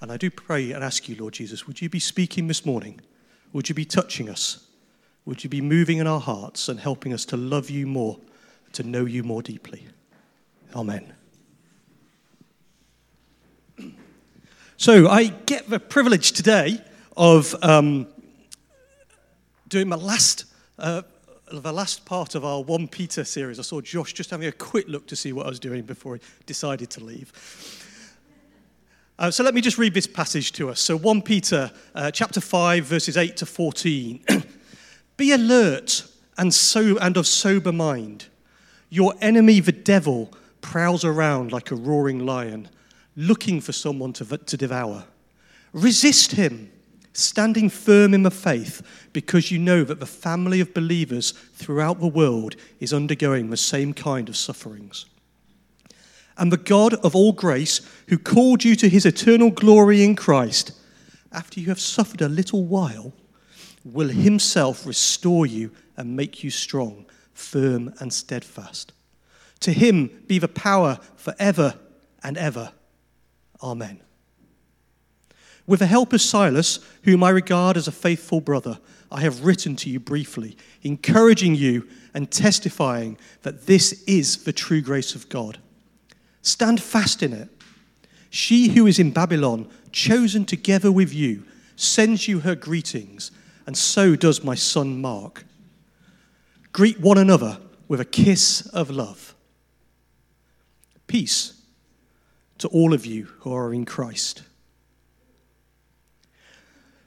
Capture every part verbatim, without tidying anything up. And I do pray and ask you, Lord Jesus, would you be speaking this morning? Would you be touching us? Would you be moving in our hearts and helping us to love you more, to know you more deeply? Amen. So I get the privilege today of um, doing my last, uh, the last part of our First Peter series. I saw Josh just having a quick look to see what I was doing before he decided to leave. Uh, so let me just read this passage to us. So First Peter uh, chapter five, verses eight to fourteen. Be alert and so and of sober mind. Your enemy, the devil, prowls around like a roaring lion, looking for someone to, to devour. Resist him, standing firm in the faith, because you know that the family of believers throughout the world is undergoing the same kind of sufferings. And the God of all grace, who called you to his eternal glory in Christ, after you have suffered a little while, will himself restore you and make you strong, firm and steadfast. To him be the power forever and ever. Amen. With the help of Silas, whom I regard as a faithful brother, I have written to you briefly, encouraging you and testifying that this is the true grace of God. Stand fast in it. She who is in Babylon, chosen together with you, sends you her greetings, and so does my son Mark. Greet one another with a kiss of love. Peace to all of you who are in Christ.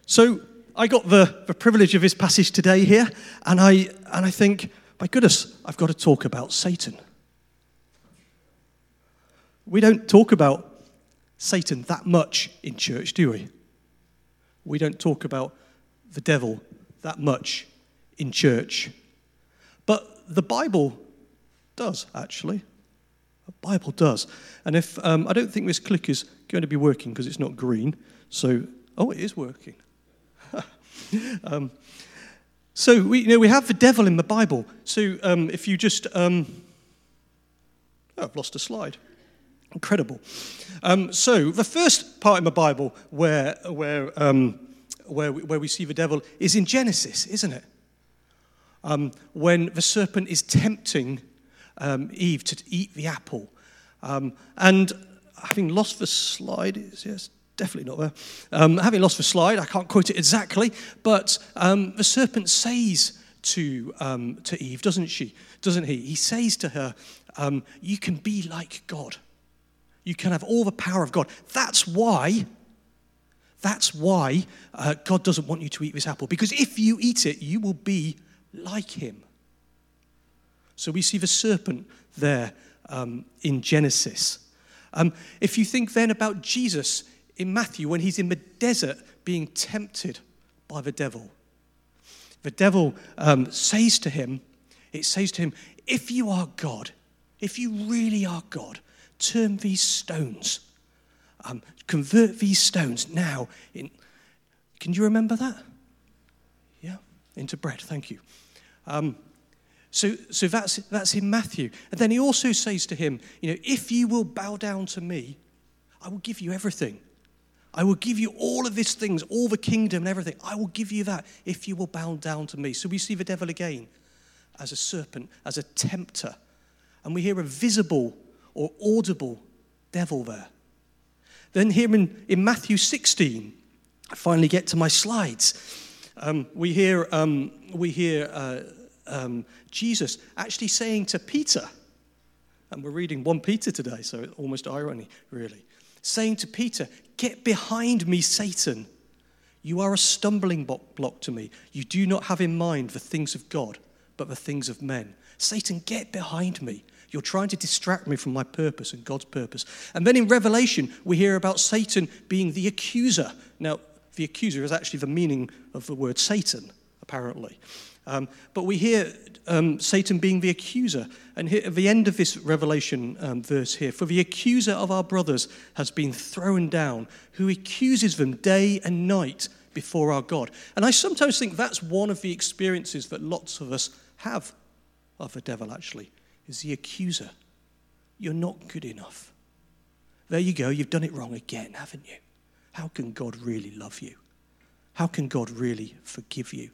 So I got the, the privilege of this passage today here, and I and I think, my goodness, I've got to talk about Satan. We don't talk about Satan that much in church, do we? We don't talk about the devil that much in church. But the Bible does, actually. The Bible does. And if um, I don't think this click is going to be working because it's not green. So, oh, it is working. um, so, we, you know, we have the devil in the Bible. So, um, if you just... Um, oh, I've lost a slide. Incredible. Um, so the first part in the Bible where where um, where, we, where we see the devil is in Genesis, isn't it? Um, when the serpent is tempting um, Eve to eat the apple, um, and having lost the slide, it's, yes, definitely not there. Um, having lost the slide, I can't quote it exactly, but um, the serpent says to um, to Eve, doesn't she? Doesn't he? He says to her, um, "You can be like God." You can have all the power of God. That's why, that's why uh, God doesn't want you to eat this apple. Because if you eat it, you will be like him. So we see the serpent there um, in Genesis. Um, if you think then about Jesus in Matthew, when he's in the desert being tempted by the devil. The devil um, says to him, it says to him, if you are God, if you really are God, turn these stones, um, convert these stones now. In, can you remember that? Yeah, into bread. Thank you. Um, so, so that's that's in Matthew, and then he also says to him, you know, if you will bow down to me, I will give you everything. I will give you all of these things, all the kingdom and everything. I will give you that if you will bow down to me. So we see the devil again as a serpent, as a tempter, and we hear a visible or audible devil there. Then here in, in Matthew sixteen, I finally get to my slides. Um, we hear um, we hear uh, um, Jesus actually saying to Peter, and we're reading First Peter today, so almost irony, really, saying to Peter, "Get behind me, Satan. You are a stumbling block to me. You do not have in mind the things of God, but the things of men. Satan, get behind me. You're trying to distract me from my purpose and God's purpose." And then in Revelation, we hear about Satan being the accuser. Now, the accuser is actually the meaning of the word Satan, apparently. Um, but we hear um, Satan being the accuser. And here, at the end of this Revelation um, verse here, for the accuser of our brothers has been thrown down, who accuses them day and night before our God. And I sometimes think that's one of the experiences that lots of us have of the devil, actually. Is the accuser. You're not good enough. There you go, you've done it wrong again, haven't you? how can God really love you? How can God really forgive you?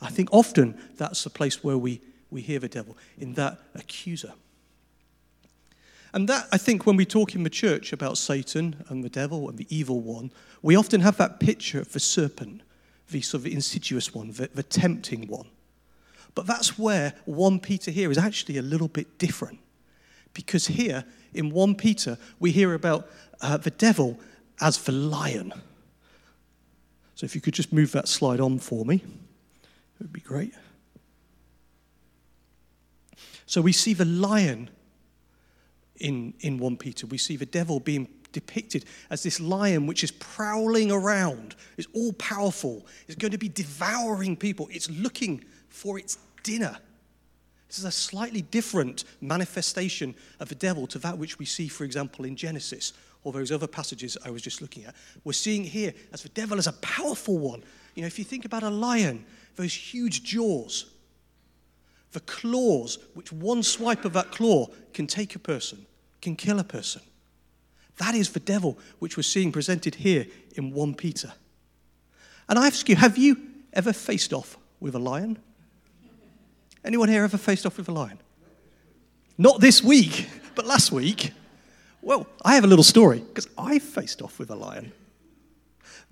I think often that's the place where we, we hear the devil, in that accuser. And that, I think, when we talk in the church about Satan and the devil and the evil one, we often have that picture of the serpent, the sort of insidious one, the, the tempting one. But that's where First Peter here is actually a little bit different. Because here, in First Peter, we hear about uh, the devil as the lion. So if you could just move that slide on for me, it would be great. So we see the lion in, in First Peter. We see the devil being depicted as this lion which is prowling around, is all-powerful, is going to be devouring people. It's looking for its dinner. This is a slightly different manifestation of the devil to that which we see, for example, in Genesis or those other passages I was just looking at. We're seeing here as the devil as a powerful one. You know, if you think about a lion, those huge jaws, the claws, which one swipe of that claw can take a person, can kill a person. That is the devil which we're seeing presented here in First Peter. And I have to ask you, have you ever faced off with a lion? Anyone here ever faced off with a lion? Not this week, but last week. Well, I have a little story, because I faced off with a lion.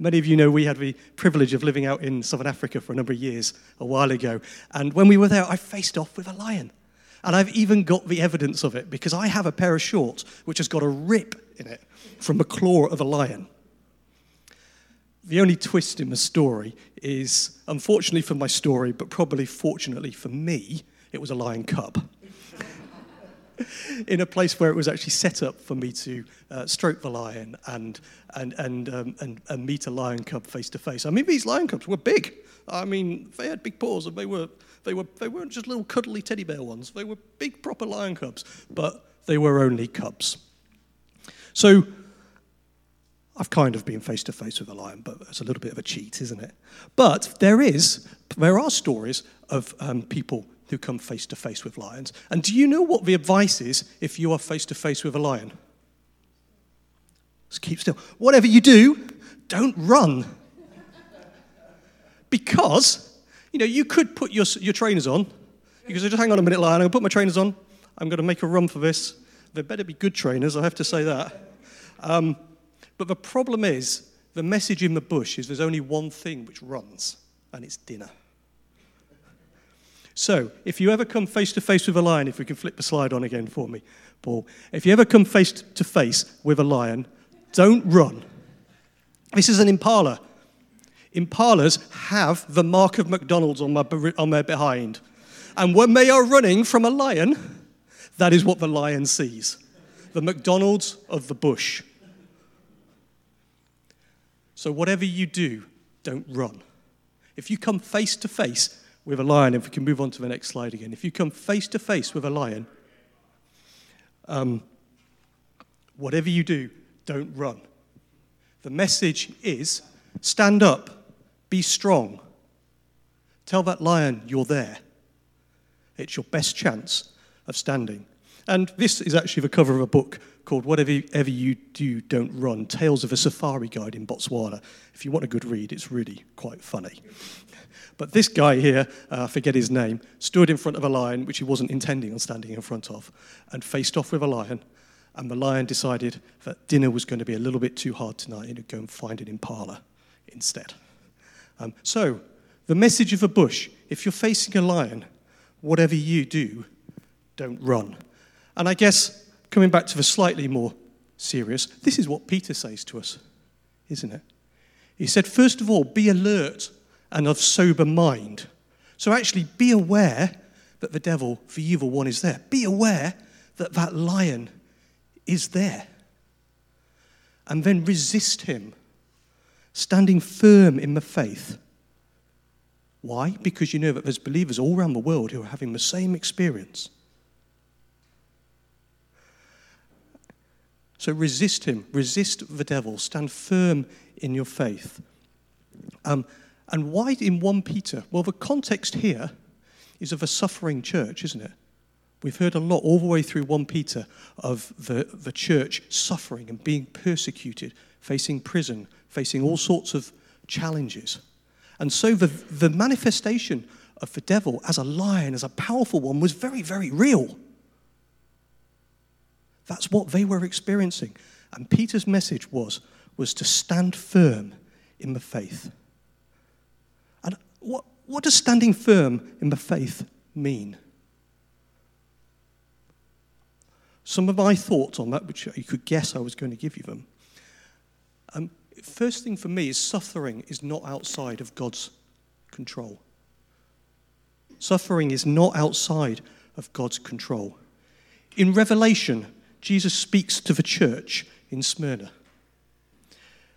Many of you know we had the privilege of living out in Southern Africa for a number of years a while ago. And when we were there, I faced off with a lion. And I've even got the evidence of it, because I have a pair of shorts which has got a rip in it from the claw of a lion. The only twist in the story is, unfortunately for my story, but probably fortunately for me, it was a lion cub. In a place where it was actually set up for me to uh, stroke the lion and and and, um, and and meet a lion cub face to face. I mean, these lion cubs were big. I mean, they had big paws, and they were they were they weren't just little cuddly teddy bear ones. They were big, proper lion cubs, but they were only cubs. So I've kind of been face-to-face with a lion, but it's a little bit of a cheat, isn't it? But there is, there are stories of um, people who come face-to-face with lions. And do you know what the advice is if you are face-to-face with a lion? Just keep still. Whatever you do, don't run. Because, you know, you could put your your trainers on. You could say, just hang on a minute, lion, I'm going to put my trainers on. I'm going to make a run for this. There better be good trainers, I have to say that. Um... But the problem is, the message in the bush is there's only one thing which runs, and it's dinner. So, if you ever come face-to-face with a lion, if we can flip the slide on again for me, Paul. If you ever come face-to-face with a lion, don't run. This is an impala. Impalas have the mark of McDonald's on, my, on their behind. And when they are running from a lion, that is what the lion sees. The McDonald's of the bush. So whatever you do, don't run. If you come face-to-face with a lion, if we can move on to the next slide again. If you come face-to-face with a lion, um, whatever you do, don't run. The message is, stand up, be strong. Tell that lion you're there. It's your best chance of standing. And this is actually the cover of a book called Whatever You Do, Don't Run, Tales of a Safari Guide in Botswana. If you want a good read, it's really quite funny. But this guy here, uh, forget his name, stood in front of a lion, which he wasn't intending on standing in front of, and faced off with a lion, and the lion decided that dinner was going to be a little bit too hard tonight, and he'd go and find an impala instead. Um, so, the message of a bush, if you're facing a lion, whatever you do, don't run. And I guess, coming back to the slightly more serious, this is what Peter says to us, isn't it? He said, first of all, be alert and of sober mind. So actually, be aware that the devil, the evil one, is there. Be aware that that lion is there. And then resist him, standing firm in the faith. Why? Because you know that there's believers all around the world who are having the same experience. So resist him, resist the devil, stand firm in your faith. Um, and why in First Peter? Well, the context here is of a suffering church, isn't it? We've heard a lot all the way through First Peter of the, the church suffering and being persecuted, facing prison, facing all sorts of challenges. And so the, the manifestation of the devil as a lion, as a powerful one, was very, very real. That's what they were experiencing. And Peter's message was, was to stand firm in the faith. And what, what does standing firm in the faith mean? Some of my thoughts on that, which you could guess I was going to give you them. Um, first thing for me is suffering is not outside of God's control. Suffering is not outside of God's control. In Revelation, Jesus speaks to the church in Smyrna.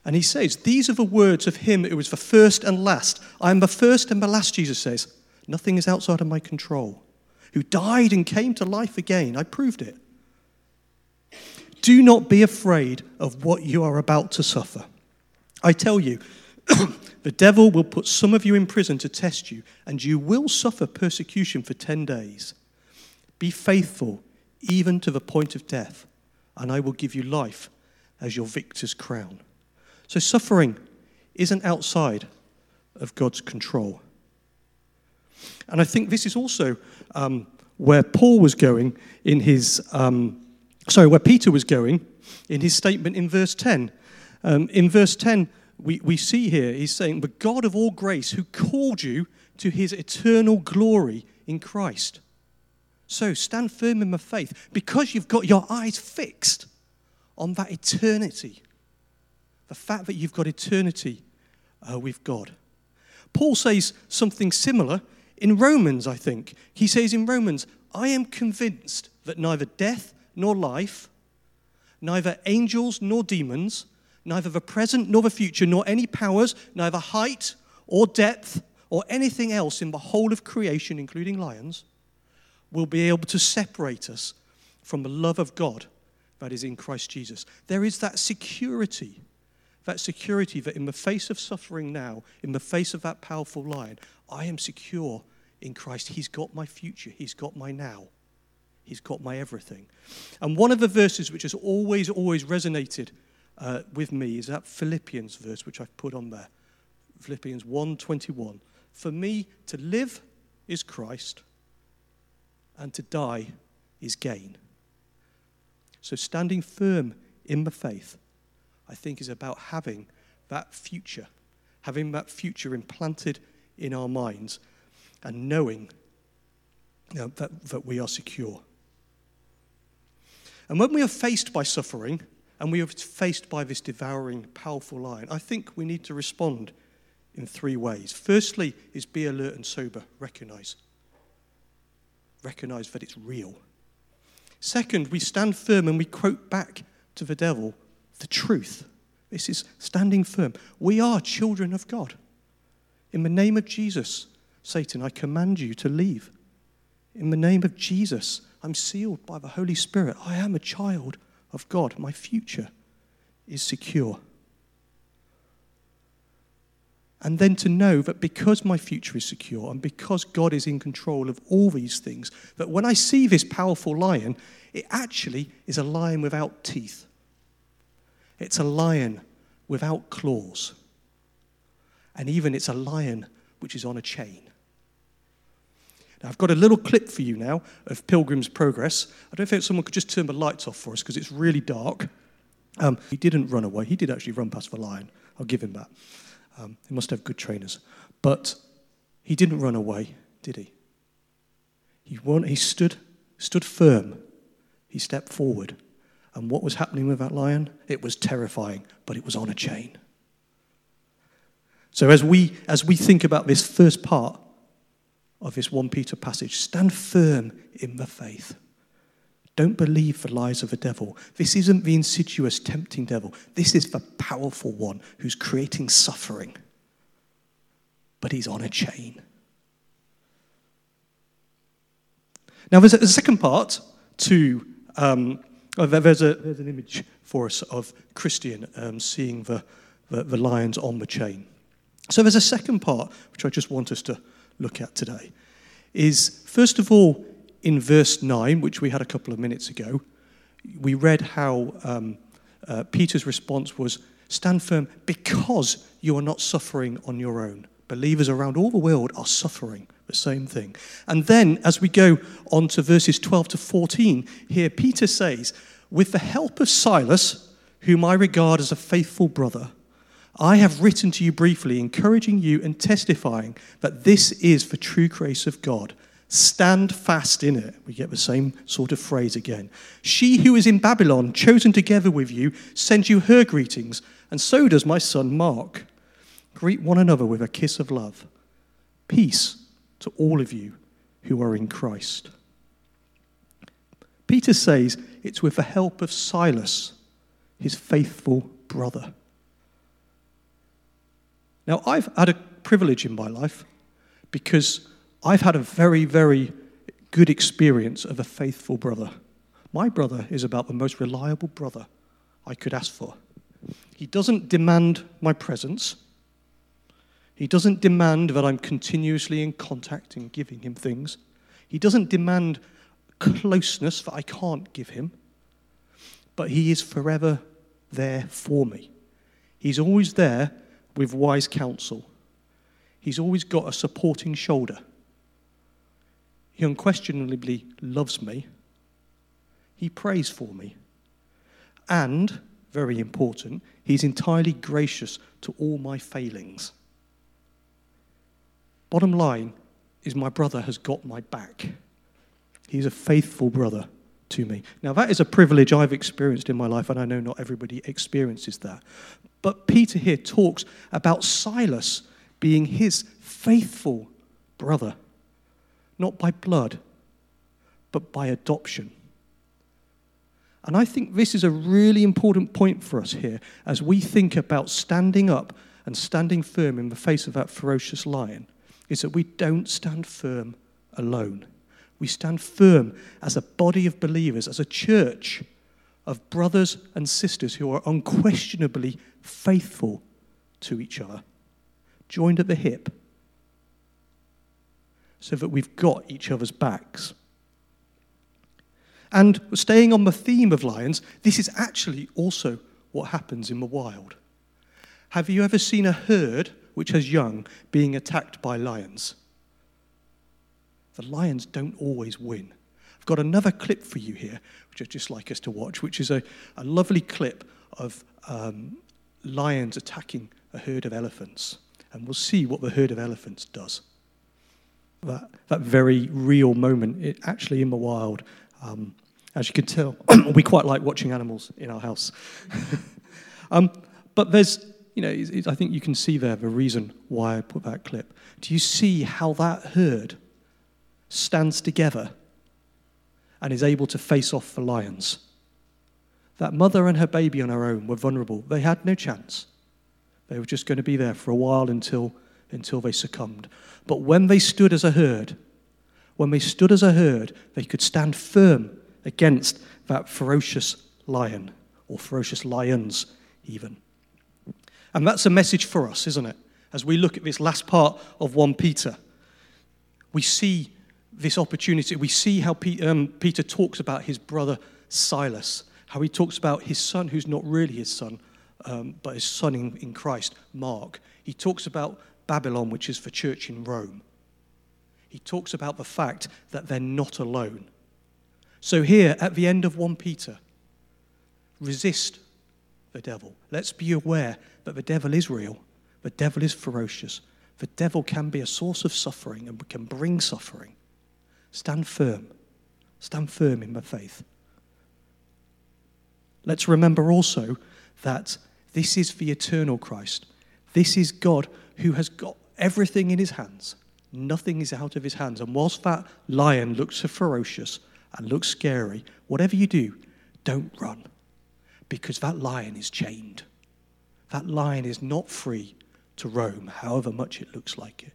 And he says, these are the words of him who is the first and last. I am the first and the last, Jesus says. Nothing is outside of my control. Who died and came to life again. I proved it. Do not be afraid of what you are about to suffer. I tell you, the devil will put some of you in prison to test you, and you will suffer persecution for ten days. Be faithful, even to the point of death, and I will give you life as your victor's crown. So suffering isn't outside of God's control. And I think this is also um, where Paul was going in his, um, sorry, where Peter was going in his statement in verse ten. Um, in verse ten, we, we see here, he's saying, the God of all grace who called you to his eternal glory in Christ. So stand firm in the faith because you've got your eyes fixed on that eternity. The fact that you've got eternity uh, with God. Paul says something similar in Romans, I think. He says in Romans, I am convinced that neither death nor life, neither angels nor demons, neither the present nor the future, nor any powers, neither height or depth or anything else in the whole of creation, including lions, will be able to separate us from the love of God that is in Christ Jesus. There is that security That security that in the face of suffering now, in the face of that powerful lion, I am secure in Christ. He's got my future. He's got my now. He's got my everything. And one of the verses which has always, always resonated uh, with me is that Philippians verse, which I've put on there. Philippians one twenty-one. For me to live is Christ, and to die is gain. So standing firm in the faith, I think, is about having that future, having that future implanted in our minds and knowing you know, that, that we are secure. And when we are faced by suffering and we are faced by this devouring, powerful lion, I think we need to respond in three ways. Firstly is be alert and sober, recognize. Recognize that it's real. Second, we stand firm and we quote back to the devil the truth. This is standing firm. We are children of God. In the name of Jesus, Satan, I command you to leave. In the name of Jesus, I'm sealed by the Holy Spirit. I am a child of God. My future is secure. And then to know that because my future is secure and because God is in control of all these things, that when I see this powerful lion, it actually is a lion without teeth. It's a lion without claws. And even it's a lion which is on a chain. Now, I've got a little clip for you now of Pilgrim's Progress. I don't think someone could just turn the lights off for us because it's really dark. Um, he didn't run away. He did actually run past the lion. I'll give him that. Um, he must have good trainers. But he didn't run away, did he? He, won, he stood, stood firm. He stepped forward. And what was happening with that lion? It was terrifying, but it was on a chain. So as we as we think about this first part of this First Peter passage, stand firm in the faith. Don't believe the lies of the devil. This isn't the insidious, tempting devil. This is the powerful one who's creating suffering. But he's on a chain. Now there's a second part to... Um, Oh, there's, a, there's an image for us of Christian um, seeing the, the, the lions on the chain. So there's a second part, which I just want us to look at today, is first of all in verse nine, which we had a couple of minutes ago, we read how um, uh, Peter's response was, stand firm because you are not suffering on your own. Believers around all the world are suffering the same thing. And then as we go on to verses twelve to fourteen, here Peter says, with the help of Silas, whom I regard as a faithful brother, I have written to you briefly, encouraging you and testifying that this is the true grace of God. Stand fast in it. We get the same sort of phrase again. She who is in Babylon, chosen together with you, sends you her greetings, and so does my son Mark. Greet one another with a kiss of love. Peace to all of you who are in Christ. Peter says it's with the help of Silas, his faithful brother. Now, I've had a privilege in my life because I've had a very, very good experience of a faithful brother. My brother is about the most reliable brother I could ask for. He doesn't demand my presence. He doesn't demand that I'm continuously in contact and giving him things. He doesn't demand closeness that I can't give him. But he is forever there for me. He's always there with wise counsel. He's always got a supporting shoulder. He unquestionably loves me. He prays for me. And, very important, he's entirely gracious to all my failings. Bottom line is my brother has got my back. He's a faithful brother to me. Now that is a privilege I've experienced in my life, and I know not everybody experiences that. But Peter here talks about Silas being his faithful brother, not by blood, but by adoption. And I think this is a really important point for us here as we think about standing up and standing firm in the face of that ferocious lion, is that we don't stand firm alone. We stand firm as a body of believers, as a church of brothers and sisters who are unquestionably faithful to each other, joined at the hip, so that we've got each other's backs. And staying on the theme of lions, this is actually also what happens in the wild. Have you ever seen a herd which has young being attacked by lions? The lions don't always win. I've got another clip for you here, which I'd just like us to watch, which is a, a lovely clip of um, lions attacking a herd of elephants. And we'll see what the herd of elephants does. That, that very real moment, it, actually in the wild, um, as you can tell, we quite like watching animals in our house. um, but there's, you know, it, it, I think you can see there the reason why I put that clip. Do you see how that herd stands together and is able to face off the lions? That mother and her baby on her own were vulnerable. They had no chance. They were just going to be there for a while until until they succumbed. But when they stood as a herd, when they stood as a herd, they could stand firm against that ferocious lion, or ferocious lions even. And that's a message for us, isn't it? As we look at this last part of First Peter, we see this opportunity. We see how Peter talks about his brother Silas, how he talks about his son, who's not really his son, um, but his son in, in Christ, Mark. He talks about Babylon, which is the church in Rome. He talks about the fact that they're not alone. So here, at the end of First Peter, resist the devil. Let's be aware that the devil is real, the devil is ferocious, the devil can be a source of suffering and can bring suffering. Stand firm. Stand firm in the faith. Let's remember also that this is the eternal Christ. This is God who has got everything in his hands. Nothing is out of his hands. And whilst that lion looks so ferocious and looks scary, whatever you do, don't run. Because that lion is chained. That lion is not free to roam, however much it looks like it.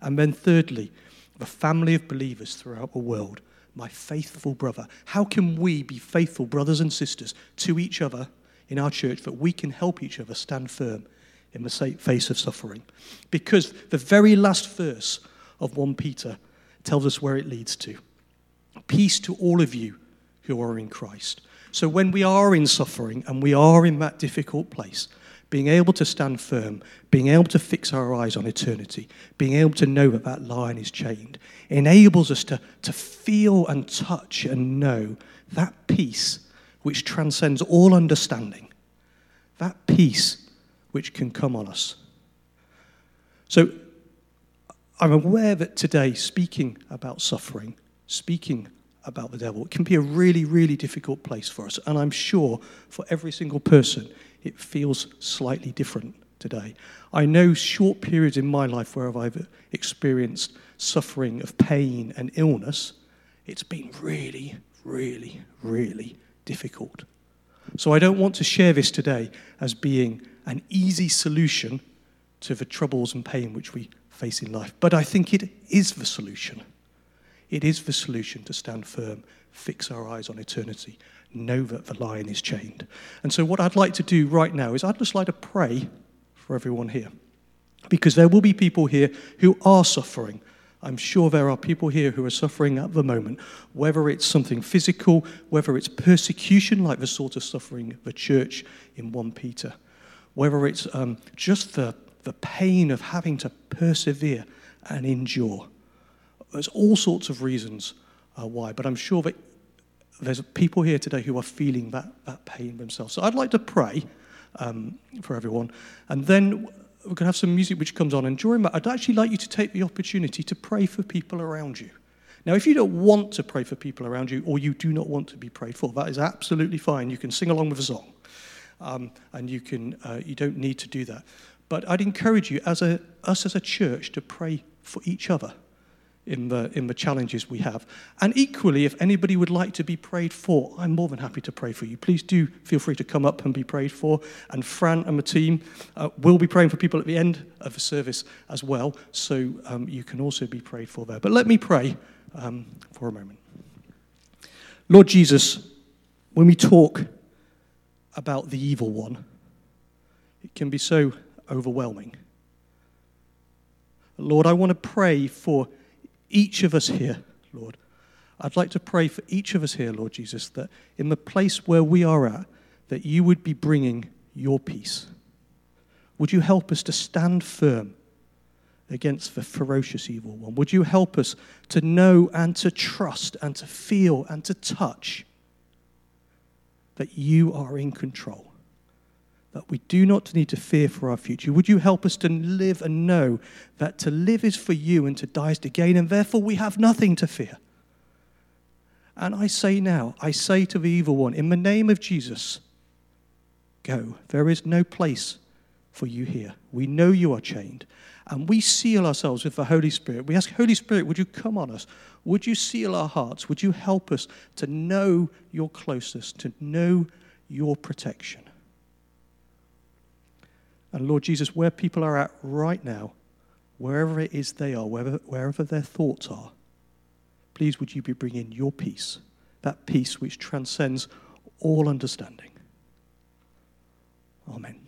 And then thirdly, the family of believers throughout the world, my faithful brother. How can we be faithful brothers and sisters to each other in our church that we can help each other stand firm in the face of suffering? Because the very last verse of First Peter tells us where it leads to. Peace to all of you who are in Christ. So when we are in suffering and we are in that difficult place, being able to stand firm, being able to fix our eyes on eternity, being able to know that that lion is chained, enables us to, to feel and touch and know that peace which transcends all understanding, that peace which can come on us. So I'm aware that today, speaking about suffering, speaking about the devil, it can be a really, really difficult place for us. And I'm sure for every single person, it feels slightly different today. I know short periods in my life where I've experienced suffering of pain and illness, it's been really, really, really difficult. So I don't want to share this today as being an easy solution to the troubles and pain which we face in life. But I think it is the solution. It is the solution to stand firm, fix our eyes on eternity, know that the lion is chained. And so what I'd like to do right now is I'd just like to pray for everyone here. Because there will be people here who are suffering. I'm sure there are people here who are suffering at the moment, whether it's something physical, whether it's persecution, like the sort of suffering the church in First Peter, whether it's um, just the, the pain of having to persevere and endure. There's all sorts of reasons uh, why, but I'm sure that there's people here today who are feeling that, that pain themselves. So I'd like to pray um, for everyone, and then we're going to have some music which comes on, and during that, I'd actually like you to take the opportunity to pray for people around you. Now, if you don't want to pray for people around you, or you do not want to be prayed for, that is absolutely fine. You can sing along with a song, um, and you can uh, you don't need to do that. But I'd encourage you, as a us as a church, to pray for each other in the in the challenges we have. And equally, if anybody would like to be prayed for, I'm more than happy to pray for you. Please do feel free to come up and be prayed for. And Fran and the team uh, will be praying for people at the end of the service as well, so um, you can also be prayed for there. But let me pray um, for a moment. Lord Jesus, when we talk about the evil one, it can be so overwhelming. Lord, I want to pray for each of us here, Lord. I'd like to pray for each of us here, Lord Jesus, that in the place where we are at, that you would be bringing your peace. Would you help us to stand firm against the ferocious evil one? Would you help us to know and to trust and to feel and to touch that you are in control, that we do not need to fear for our future? Would you help us to live and know that to live is for you and to die is to gain, and therefore we have nothing to fear? And I say now, I say to the evil one, in the name of Jesus, go. There is no place for you here. We know you are chained, and we seal ourselves with the Holy Spirit. We ask, Holy Spirit, would you come on us? Would you seal our hearts? Would you help us to know your closeness, to know your protection? And Lord Jesus, where people are at right now, wherever it is they are, wherever, wherever their thoughts are, please would you be bringing your peace, that peace which transcends all understanding. Amen.